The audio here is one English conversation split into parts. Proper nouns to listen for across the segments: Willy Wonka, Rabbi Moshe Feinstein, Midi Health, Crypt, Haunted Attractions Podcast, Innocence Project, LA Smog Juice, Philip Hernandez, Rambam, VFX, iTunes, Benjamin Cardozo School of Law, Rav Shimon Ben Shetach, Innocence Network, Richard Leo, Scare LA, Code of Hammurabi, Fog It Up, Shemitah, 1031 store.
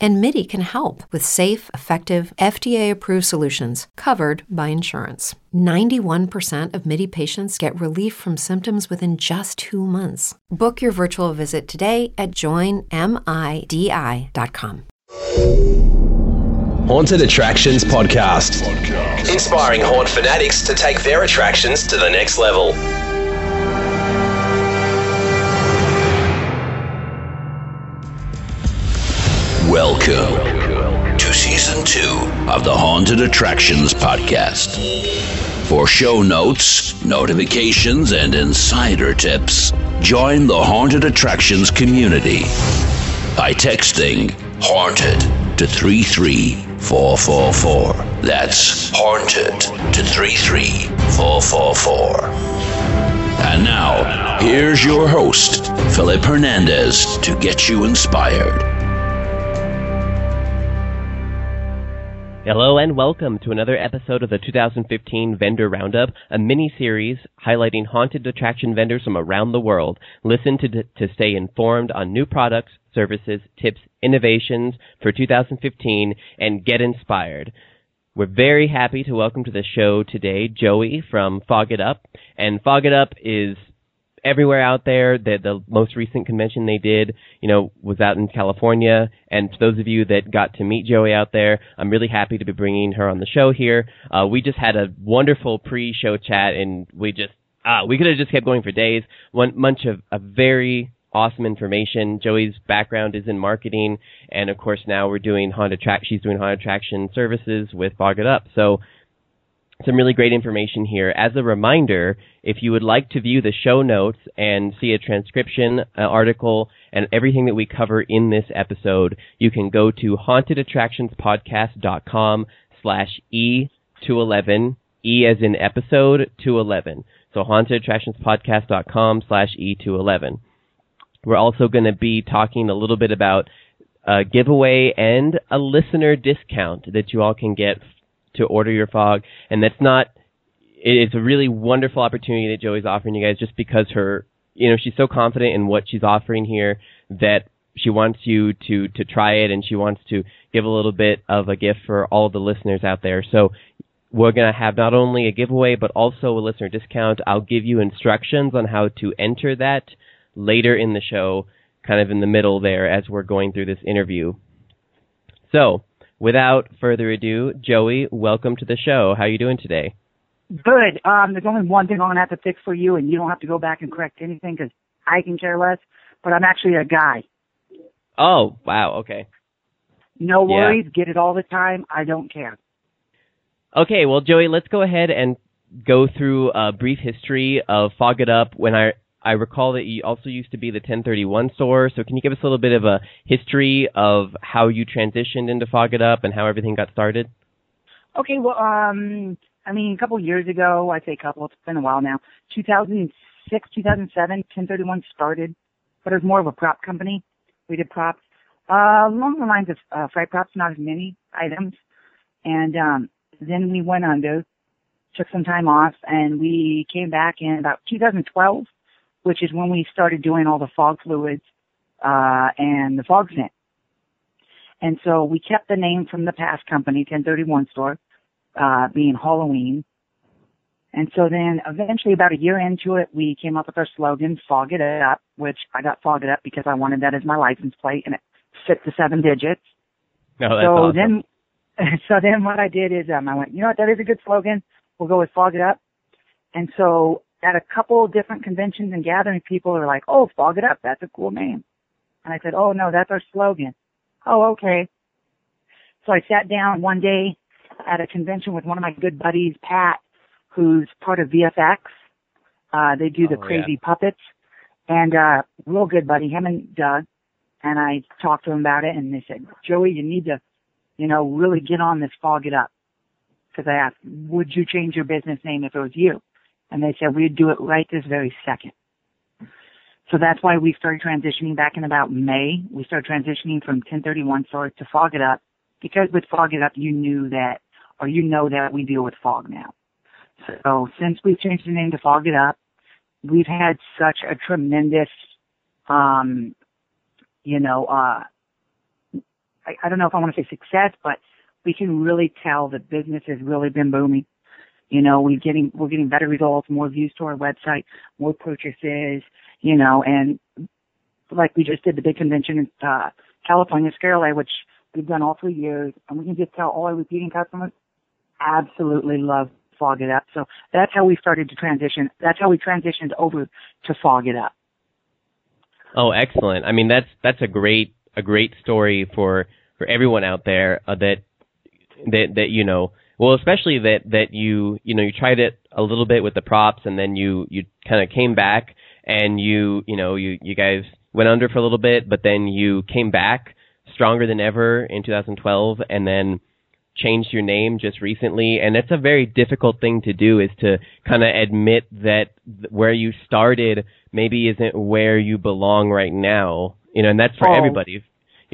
and Midi can help with safe, effective, FDA-approved solutions covered by insurance. 91% of Midi patients get relief from symptoms within just 2 months. Book your virtual visit today at joinmidi.com. Haunted Attractions Podcast. Inspiring haunt fanatics to take their attractions to the next level. Welcome to Season 2 of the Haunted Attractions Podcast. For show notes, notifications, and insider tips, join the Haunted Attractions community by texting HAUNTED to 33444. That's HAUNTED to 33444. And now, here's your host, Philip Hernandez, to get you inspired. Hello and welcome to another episode of the 2015 Vendor Roundup, a mini-series highlighting haunted attraction vendors from around the world. Listen to stay informed on new products, services, tips, innovations for 2015, and get inspired. We're very happy to welcome to the show today Joey from Fog It Up. And Fog It Up is everywhere out there. The most recent convention they did, was out in California. And to those of you that got to meet Joey out there, I'm really happy to be bringing her on the show here. We just had a wonderful pre-show chat, and we could have just kept going for days. One bunch of a very awesome information. Joey's background is in marketing, and of course now she's doing haunted attraction services with Fog It Up. So some really great information here. As a reminder, if you would like to view the show notes and see a transcription, an article, and everything that we cover in this episode, you can go to hauntedattractionspodcast.com/E211, E as in episode 211. So hauntedattractionspodcast.com/E211. We're also going to be talking a little bit about a giveaway and a listener discount that you all can get to order your fog. And it's a really wonderful opportunity that Joey's offering you guys, just because she's so confident in what she's offering here that she wants you to try it, and she wants to give a little bit of a gift for all the listeners out there. So we're going to have not only a giveaway, but also a listener discount. I'll give you instructions on how to enter that later in the show, kind of in the middle there as we're going through this interview. So, without further ado, Joey, welcome to the show. How are you doing today? Good. There's only one thing I'm going to have to fix for you, and you don't have to go back and correct anything because I can care less, but I'm actually a guy. Oh, wow. Okay. No worries. Yeah. Get it all the time. I don't care. Okay. Well, Joey, let's go ahead and go through a brief history of Fog It Up. When I recall that you also used to be the 1031 store, so can you give us a little bit of a history of how you transitioned into Fog It Up and how everything got started? Okay, well, a couple years ago, it's been a while now, 2006, 2007, 1031 started, but it was more of a prop company. We did props along the lines of fry props, not as many items, and then we went under, took some time off, and we came back in about 2012, which is when we started doing all the fog fluids and the fog scent. And so we kept the name from the past company, 1031 store, being Halloween. And so then eventually, about a year into it, we came up with our slogan, Fog It Up, which I got Fog It Up because I wanted that as my license plate, and it fit the 7 digits. No, that's awesome. So then what I did is I went, that is a good slogan. We'll go with Fog It Up. And so at a couple of different conventions and gatherings, people are like, oh, Fog It Up, that's a cool name. And I said, oh, no, that's our slogan. Oh, okay. So I sat down one day at a convention with one of my good buddies, Pat, who's part of VFX. They do crazy puppets. And real good buddy, him and Doug. And I talked to him about it, and they said, Joey, you need to, really get on this Fog It Up. Because I asked, would you change your business name if it was you? And they said, we'd do it right this very second. So that's why we started transitioning back in about May. We started transitioning from 1031 store to Fog It Up, because with Fog It Up, you knew that, or you know that we deal with fog now. So since we've changed the name to Fog It Up, we've had such a tremendous, I don't know if I want to say success, but we can really tell the business has really been booming. You know, we're getting better results, more views to our website, more purchases, you know, and like we just did the big convention in California, Scare LA, which we've done all 3 years, and we can just tell all our repeating customers absolutely love Fog It Up. So that's how we started to transition. That's how we transitioned over to Fog It Up. Oh, excellent. I mean, that's a great story for everyone out there that you know. Well, especially that you tried it a little bit with the props, and then you kind of came back, and you guys went under for a little bit, but then you came back stronger than ever in 2012, and then changed your name just recently. And it's a very difficult thing to do, is to kind of admit that where you started maybe isn't where you belong right now. You know, and that's for everybody.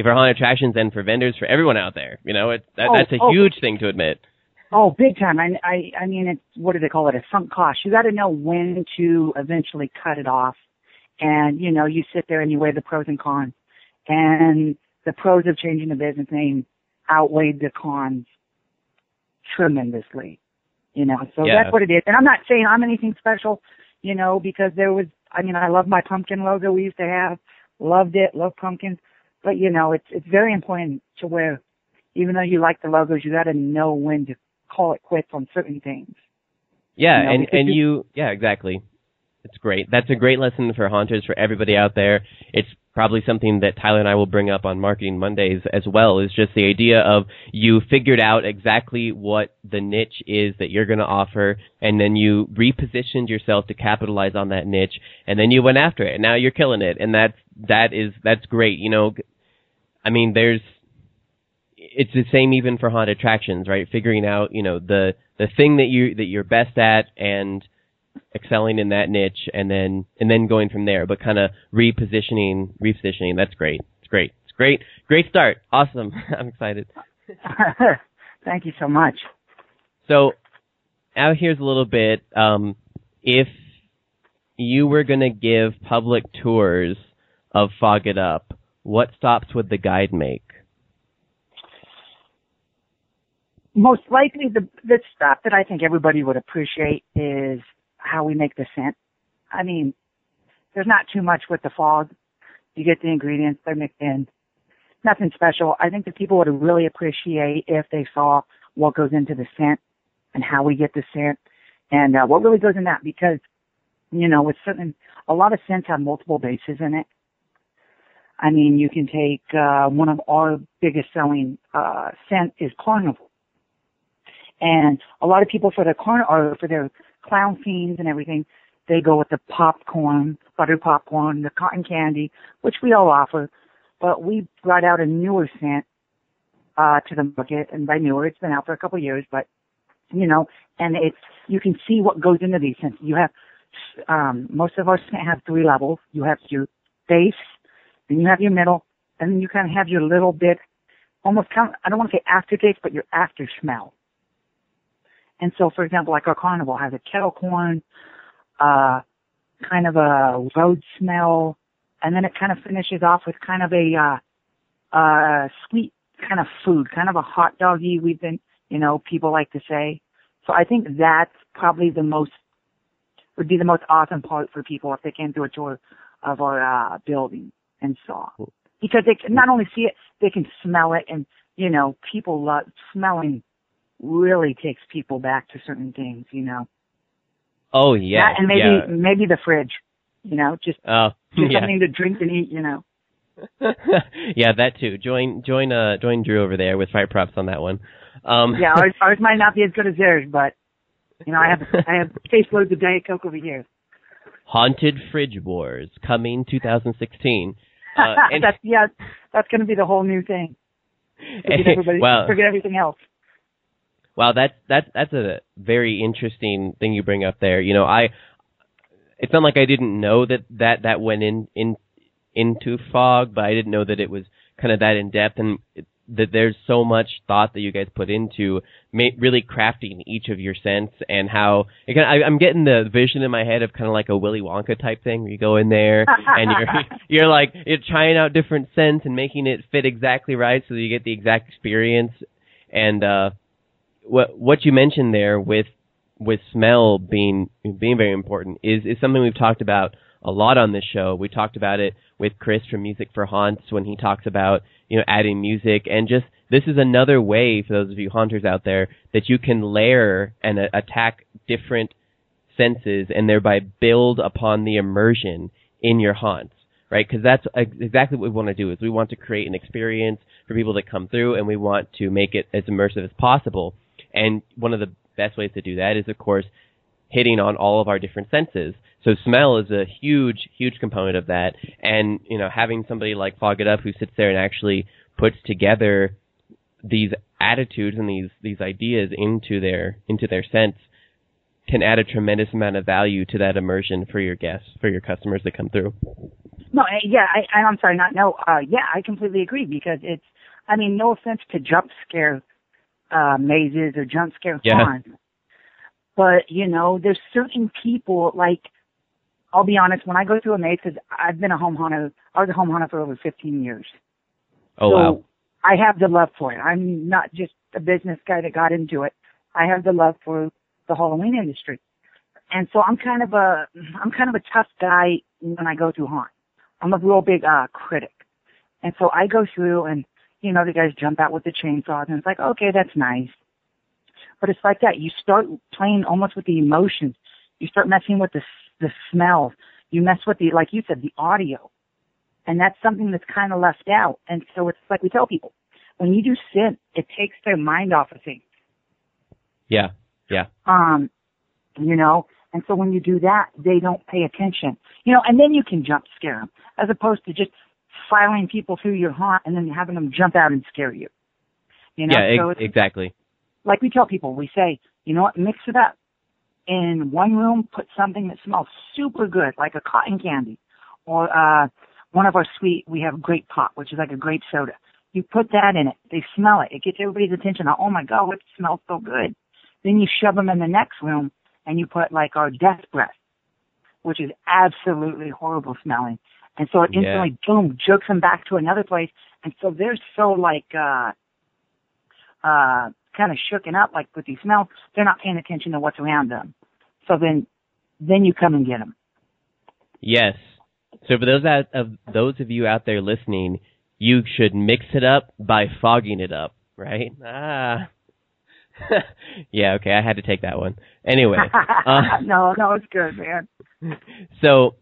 For Haunted Attractions and for vendors, for everyone out there, you know, that's a huge thing to admit. Oh, big time. I mean, it's, what do they call it? A sunk cost. You got to know when to eventually cut it off. And, you know, you sit there and you weigh the pros and cons. And the pros of changing the business name outweighed the cons tremendously, you know. So yeah. That's what it is. And I'm not saying I'm anything special, you know, because I love my pumpkin logo we used to have. Loved it. Love pumpkins. But, you know, it's very important to wear, even though you like the logos, you got to know when to call it quits on certain things. Yeah, you know, exactly. It's great. That's a great lesson for haunters, for everybody out there. It's probably something that Tyler and I will bring up on Marketing Mondays as well, is just the idea of you figured out exactly what the niche is that you're going to offer, and then you repositioned yourself to capitalize on that niche, and then you went after it, and now you're killing it, and that's great. You know, I mean, it's the same even for haunted attractions, right? Figuring out, you know, the thing that you're best at and excelling in that niche, and then going from there, but kind of repositioning. That's great. It's great. It's great. Great start. Awesome. I'm excited. Thank you so much. So out here's a little bit. If you were going to give public tours of Fog It Up, what stops would the guide make? Most likely, the stop that I think everybody would appreciate is how we make the scent. I mean, there's not too much with the fog. You get the ingredients, they're mixed in. Nothing special. I think the people would really appreciate if they saw what goes into the scent and how we get the scent and what really goes in that, because, you know, with a lot of scents have multiple bases in it. I mean, you can take one of our biggest selling scent is carnival. And a lot of people for their for their clown scenes and everything, they go with the popcorn, butter popcorn, the cotton candy, which we all offer. But we brought out a newer scent to the market, and by newer, it's been out for a couple of years. But you know, and it's, you can see what goes into these scents. You have most of our scent have 3 levels. You have your base, then you have your middle, and then you kind of have your little bit, almost kind of, I don't want to say aftertaste, but your after smell. And so, for example, like our carnival has a kettle corn, kind of a road smell, and then it kind of finishes off with kind of a sweet kind of food, kind of a hot doggy. We've been, you know, people like to say. So I think that's probably would be the most awesome part for people if they came to a tour of our building and saw, because they can not only see it, they can smell it, and you know, people love smelling. Really takes people back to certain things, you know. Oh yeah, and maybe the fridge, you know, just something to drink and eat, you know. Yeah, that too. Join Drew over there with fire props on that one. Yeah, ours might not be as good as theirs, but you know, I have caseloads of Diet Coke over here. Haunted Fridge Wars coming 2016. That's going to be the whole new thing. Forget everything else. Wow, that's a very interesting thing you bring up there. You know, I it's not like I didn't know that went into Fog, but I didn't know that it was kind of that in depth, and that there's so much thought that you guys put into really crafting each of your scents, and how again, I'm getting the vision in my head of kind of like a Willy Wonka type thing where you go in there and you're like, you're trying out different scents and making it fit exactly right so that you get the exact experience. And what you mentioned there with smell being very important is something we've talked about a lot on this show. We talked about it with Chris from Music for Haunts when he talks about, you know, adding music, and just this is another way for those of you haunters out there that you can layer and attack different senses and thereby build upon the immersion in your haunts, right? Because that's exactly what we want to do, is we want to create an experience for people that come through, and we want to make it as immersive as possible. And one of the best ways to do that is, of course, hitting on all of our different senses. So smell is a huge, huge component of that. And, you know, having somebody like Fog It Up who sits there and actually puts together these attitudes and these ideas into their scents can add a tremendous amount of value to that immersion for your guests, for your customers that come through. No, yeah, I'm sorry, not no. Yeah, I completely agree, because it's, I mean, no offense to jump scare mazes or jump scare haunts. Yeah. But, you know, there's certain people, like, I'll be honest, when I go through a maze, because I've been a home haunter, I was a home haunter for over 15 years. Oh, so wow. I have the love for it. I'm not just a business guy that got into it. I have the love for the Halloween industry. And so I'm kind of a tough guy when I go through haunt. I'm a real big, critic. And so I go through and, you know, the guys jump out with the chainsaws, and it's like, okay, that's nice. But it's like that. You start playing almost with the emotions. You start messing with the smells. You mess with the, like you said, the audio. And that's something that's kind of left out. And so it's like we tell people, when you do scent, it takes their mind off of things. Yeah, yeah. You know, and so when you do that, they don't pay attention. You know, and then you can jump scare them, as opposed to just filing people through your haunt and then having them jump out and scare you. You know? Yeah, so exactly. Like we tell people, we say, you know what, mix it up. In one room, put something that smells super good, like a cotton candy, or one of our sweet, we have grape pop, which is like a grape soda. You put that in it. They smell it. It gets everybody's attention. Oh, my God, it smells so good. Then you shove them in the next room, and you put like our death breath, which is absolutely horrible smelling. And so it instantly, boom, jerks them back to another place. And so they're so like kind of shooken up, like with these smells, they're not paying attention to what's around them. So then you come and get them. Yes. So for those of you out there listening, you should mix it up by fogging it up, right? Ah. Yeah, okay, I had to take that one. Anyway. No, it's good, man. So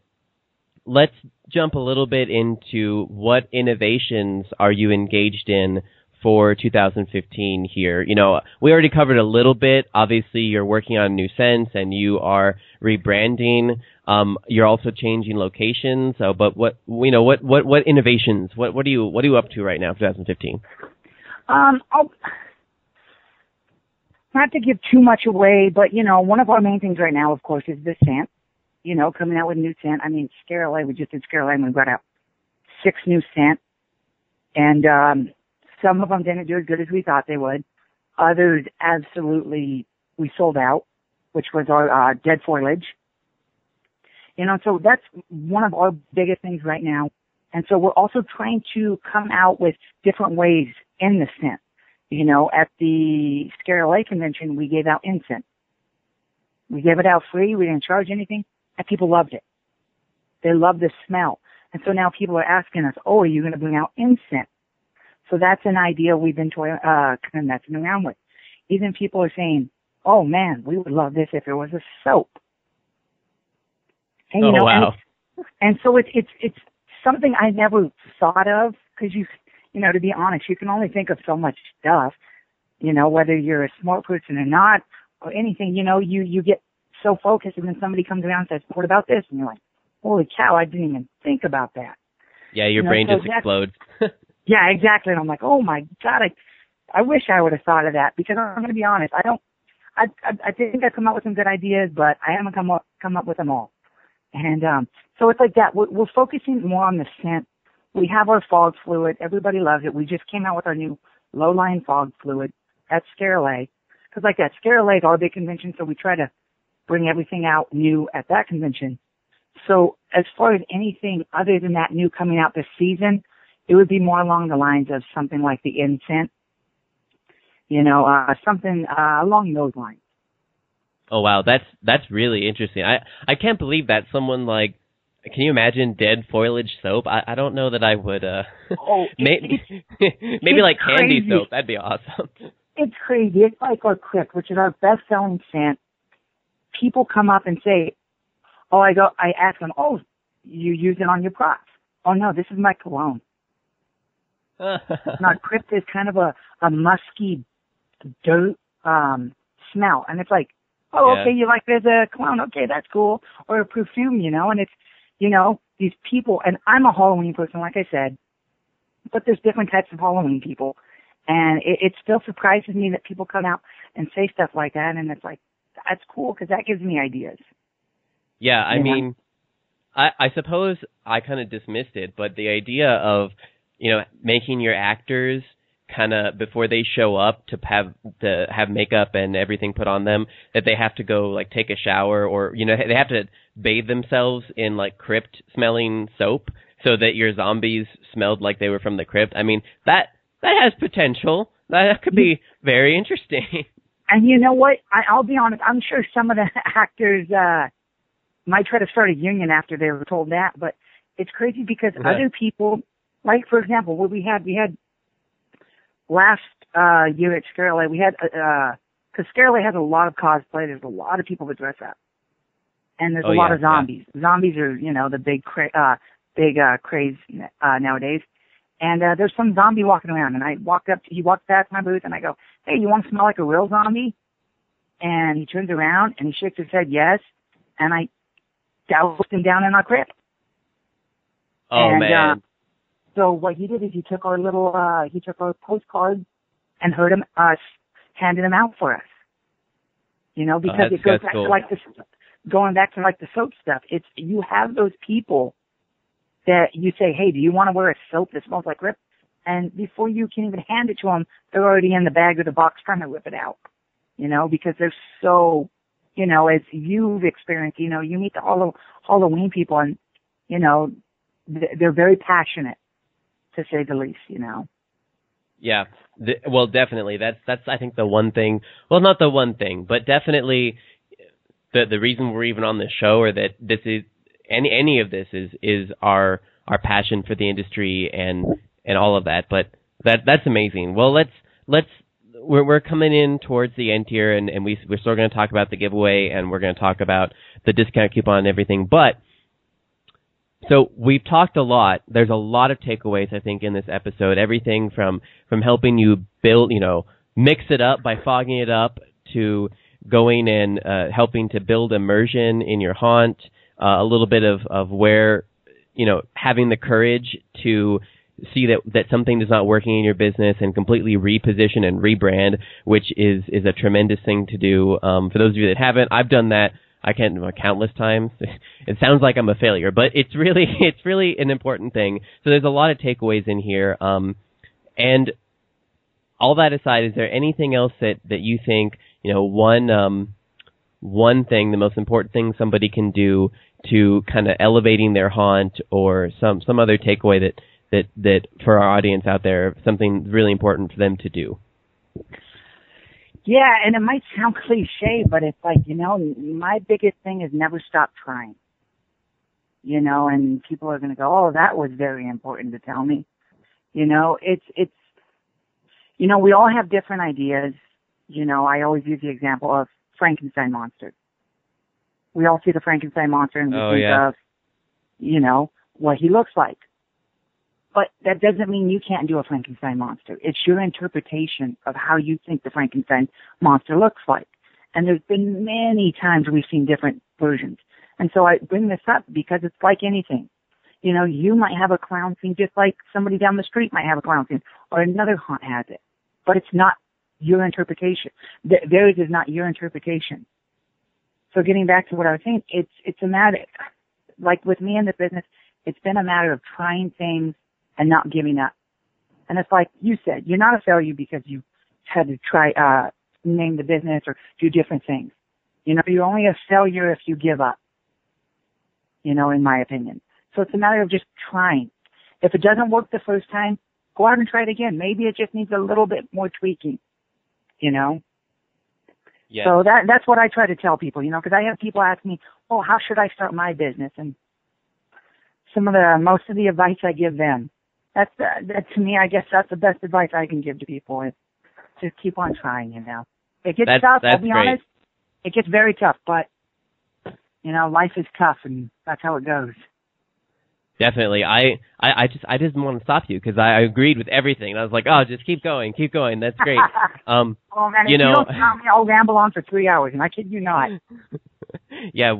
let's jump a little bit into what innovations are you engaged in for 2015 here. You know, we already covered a little bit. Obviously, you're working on new scents and you are rebranding. You're also changing locations. So, but what innovations? What are you up to right now for 2015? Not to give too much away, but you know, one of our main things right now, of course, is the scent. You know, coming out with new scent. I mean, Scare LA, we just did Scare LA and we brought out 6 new scents, and some of them didn't do as good as we thought they would. Others, absolutely, we sold out, which was our dead foliage. You know, so that's one of our biggest things right now. And so we're also trying to come out with different ways in the scent. You know, at the Scare LA convention, we gave out incense. We gave it out free. We didn't charge anything. And people loved it. They loved the smell. And so now people are asking us, oh, are you going to bring out incense? So that's an idea we've been kind of messing around with. Even people are saying, oh, man, we would love this if it was a soap. And, you know, wow. And so it's something I never thought of, because, you know, to be honest, you can only think of so much stuff, you know, whether you're a smart person or not or anything. You know, you get so focused, and then somebody comes around and says, what about this? And you're like, holy cow, I didn't even think about that. Yeah, your brain just explodes. Yeah, exactly. And I'm like, oh my God, I wish I would have thought of that, because I'm going to be honest. I think I've come up with some good ideas, but I haven't come up with them all. And so it's like that. We're focusing more on the scent. We have our fog fluid. Everybody loves it. We just came out with our new low-lying fog fluid at Scare LA. Because like that, Scare LA is our big convention, so we try to bring everything out new at that convention. So as far as anything other than that new coming out this season, it would be more along the lines of something like the incense, you know, something along those lines. Oh, wow. That's really interesting. I can't believe that someone like, can you imagine dead foliage soap? I don't know that I would. Maybe like crazy. Candy soap. That'd be awesome. It's crazy. It's like our Crypt, which is our best-selling scent. People come up and say, oh, I ask them, oh, you use it on your props. Oh, no, this is my cologne. Now, Crypt is kind of a musky dirt smell. And it's like, oh, yeah. Okay, you like there's a cologne. Okay, that's cool. Or a perfume, you know, and it's, you know, these people. And I'm a Halloween person, like I said, but there's different types of Halloween people. And it still surprises me that people come out and say stuff like that. And it's like, that's cool because that gives me ideas. Yeah, I mean, I suppose I kind of dismissed it, but the idea of, you know, making your actors kind of before they show up to have makeup and everything put on them, that they have to go like take a shower or, you know, they have to bathe themselves in like Crypt smelling soap so that your zombies smelled like they were from the Crypt. I mean, that has potential. That could be very interesting. And you know what? I'll be honest. I'm sure some of the actors might try to start a union after they were told that, but it's crazy because other people, like for example, what we had last year at Scare LA, we had, cause Scare LA has a lot of cosplay. There's a lot of people that dress up and there's a lot of zombies. Yeah. Zombies are, you know, the big craze nowadays. And there's some zombie walking around and he walked past my booth and I go, hey, you want to smell like a real zombie? And he turns around and he shakes his head yes. And I doused him down in our Crypt. Oh, and, man. So what he did is he took our postcards and heard him, handed them out for us. You know, because it goes back cool. to like this, going back to like the soap stuff. It's, you have those people that you say, hey, do you want to wear a soap that smells like Crypt? And before you can even hand it to them, they're already in the bag or the box trying to whip it out. You know, because they're so, you know, as you've experienced, you know, you meet the Halloween people and, you know, they're very passionate, to say the least, you know. Yeah, well, definitely. That's I think, the one thing. Well, not the one thing, but definitely the reason we're even on this show or that this is any of this is our passion for the industry and all of that. But that's amazing. Well, let's. We're coming in towards the end here, and we're still going to talk about the giveaway, and we're going to talk about the discount coupon and everything. But so we've talked a lot. There's a lot of takeaways, I think, in this episode. Everything from helping you build, you know, mix it up by fogging it up to going and helping to build immersion in your haunt, a little bit of where, you know, having the courage to see that something is not working in your business and completely reposition and rebrand, which is a tremendous thing to do. For those of you that haven't, I've done that. I can't countless times. It sounds like I'm a failure, but it's really an important thing. So there's a lot of takeaways in here. And all that aside, is there anything else that you think, you know, one thing, the most important thing somebody can do to kind of elevating their haunt or some other takeaway that for our audience out there, something really important for them to do? Yeah, and it might sound cliche, but it's like, you know, my biggest thing is never stop trying. You know, and people are going to go, oh, that was very important to tell me. You know, it's, you know, we all have different ideas. You know, I always use the example of Frankenstein monster. We all see the Frankenstein monster and we think of, you know, what he looks like. But that doesn't mean you can't do a Frankenstein monster. It's your interpretation of how you think the Frankenstein monster looks like. And there's been many times we've seen different versions. And so I bring this up because it's like anything. You know, you might have a clown scene just like somebody down the street might have a clown scene or another haunt has it. But it's not your interpretation. Theirs is not your interpretation. So getting back to what I was saying, it's a matter like with me in the business, it's been a matter of trying things and not giving up. And it's like you said, you're not a failure because you had to try, name the business or do different things. You know, you're only a failure if you give up, you know, in my opinion. So it's a matter of just trying. If it doesn't work the first time, go out and try it again. Maybe it just needs a little bit more tweaking, you know? Yeah. So that's what I try to tell people, you know, because I have people ask me, oh, how should I start my business? And most of the advice I give them, that to me, I guess that's the best advice I can give to people is to keep on trying, you know. It gets tough, I'll be honest. It gets very tough, but, you know, life is tough, and that's how it goes. Definitely. I just didn't want to stop you because I agreed with everything. I was like, oh, just keep going. That's great. Oh, man, you know, I'll ramble on for 3 hours, and I kid you not. Yeah,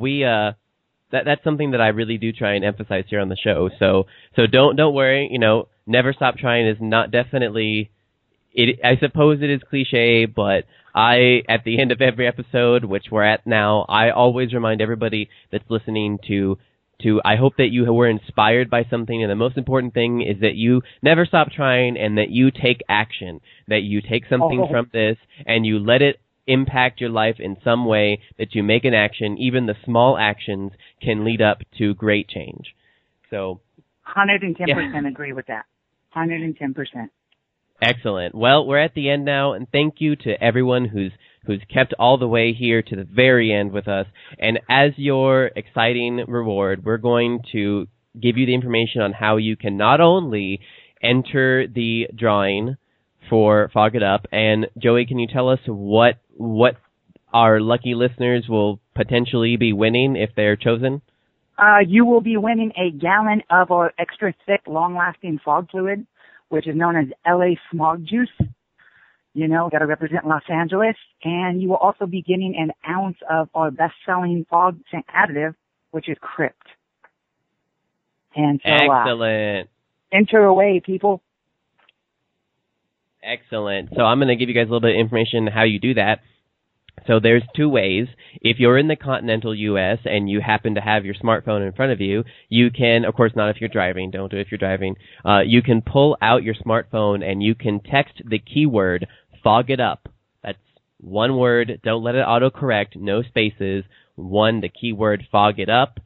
that's something that I really do try and emphasize here on the show. So don't worry. You know, never stop trying is not definitely. I suppose it is cliche, but at the end of every episode, which we're at now, I always remind everybody that's listening to I hope that you were inspired by something, and the most important thing is that you never stop trying and that you take action, that you take something from this and you let it impact your life in some way, that you make an action. Even the small actions can lead up to great change. So 110% agree with that. 110%. Excellent. Well, we're at the end now, and thank you to everyone who's kept all the way here to the very end with us. And as your exciting reward, we're going to give you the information on how you can not only enter the drawing for Fog It Up, and Joey, can you tell us what our lucky listeners will potentially be winning if they're chosen? You will be winning a gallon of our extra thick, long-lasting fog fluid, which is known as LA Smog Juice. You know, got to represent Los Angeles. And you will also be getting an ounce of our best-selling fog scent additive, which is Crypt. And so, excellent. Enter away, people. Excellent. So I'm going to give you guys a little bit of information on how you do that. So there's two ways. If you're in the continental U.S. and you happen to have your smartphone in front of you, you can, of course, not if you're driving. Don't do it if you're driving. You can pull out your smartphone and you can text the keyword Fog It Up. That's one word. Don't let it autocorrect. No spaces. The keyword Fog It Up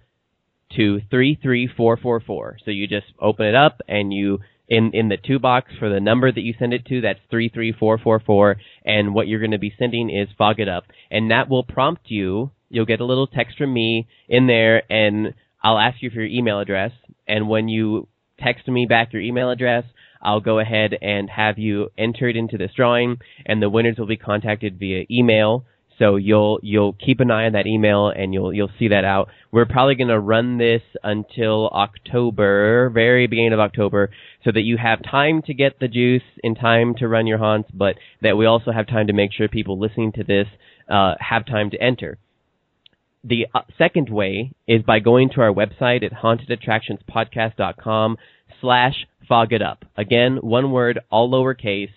to 33444. So you just open it up and you... In the two box for the number that you send it to, that's 33444, and what you're going to be sending is Fog It Up. And that will prompt you. You'll get a little text from me in there, and I'll ask you for your email address. And when you text me back your email address, I'll go ahead and have you entered into this drawing, and the winners will be contacted via email. So you'll keep an eye on that email, and you'll see that out. We're probably going to run this until October, very beginning of October, so that you have time to get the juice in time to run your haunts, but that we also have time to make sure people listening to this have time to enter. The second way is by going to our website at hauntedattractionspodcast.com/fogitup. Again, one word, all lowercase,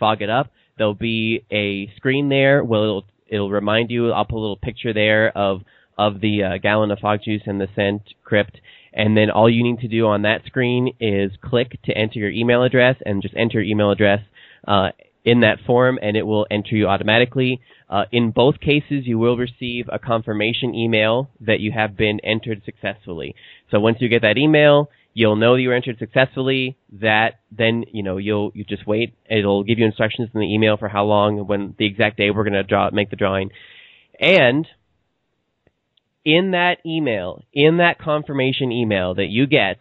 /fogitup. There'll be a screen there where it'll remind you. I'll put a little picture there of the gallon of fog juice and the scent Crypt. And then all you need to do on that screen is click to enter your email address and just enter your email address in that form, and it will enter you automatically. In both cases, you will receive a confirmation email that you have been entered successfully. So once you get that email, you'll know you were entered successfully. That then, you know, you just wait. It'll give you instructions in the email for how long, when the exact day we're going to make the drawing. And in that email, in that confirmation email that you get,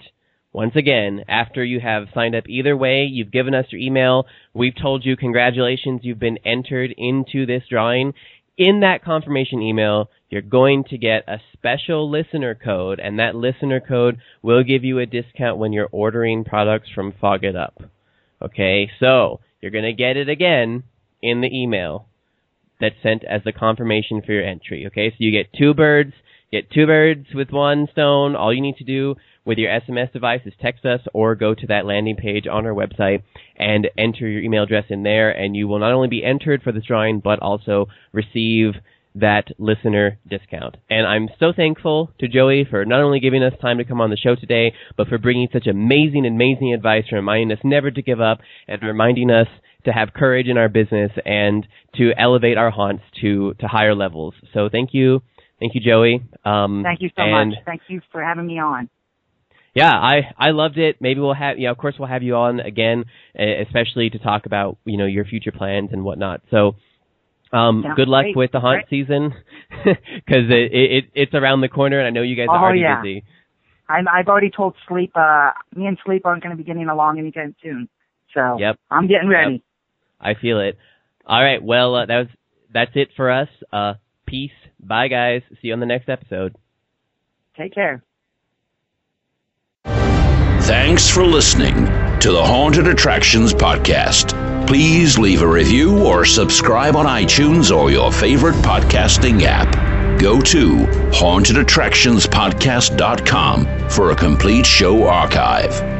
once again, after you have signed up either way, you've given us your email, we've told you congratulations, you've been entered into this drawing. In that confirmation email, you're going to get a special listener code, and that listener code will give you a discount when you're ordering products from Fog It Up. Okay, so you're going to get it again in the email that's sent as the confirmation for your entry. Okay, so you get two birds with one stone. All you need to do with your SMS device is text us or go to that landing page on our website and enter your email address in there, and you will not only be entered for this drawing but also receive that listener discount. And I'm so thankful to Joey for not only giving us time to come on the show today, but for bringing such amazing advice, reminding us never to give up and reminding us to have courage in our business and to elevate our haunts to higher levels. So thank you. Thank you, Joey. Thank you so much. Thank you for having me on. Yeah, I loved it. Maybe we'll have, of course we'll have you on again, especially to talk about, your future plans and whatnot. So, good luck with the haunt season because it's around the corner and I know you guys are already busy. I've already told Sleep, me and Sleep aren't going to be getting along anytime soon. So I'm getting ready. Yep. I feel it. All right. Well, that's it for us. Peace. Bye, guys. See you on the next episode. Take care. Thanks for listening to the Haunted Attractions Podcast. Please leave a review or subscribe on iTunes or your favorite podcasting app. Go to hauntedattractionspodcast.com for a complete show archive.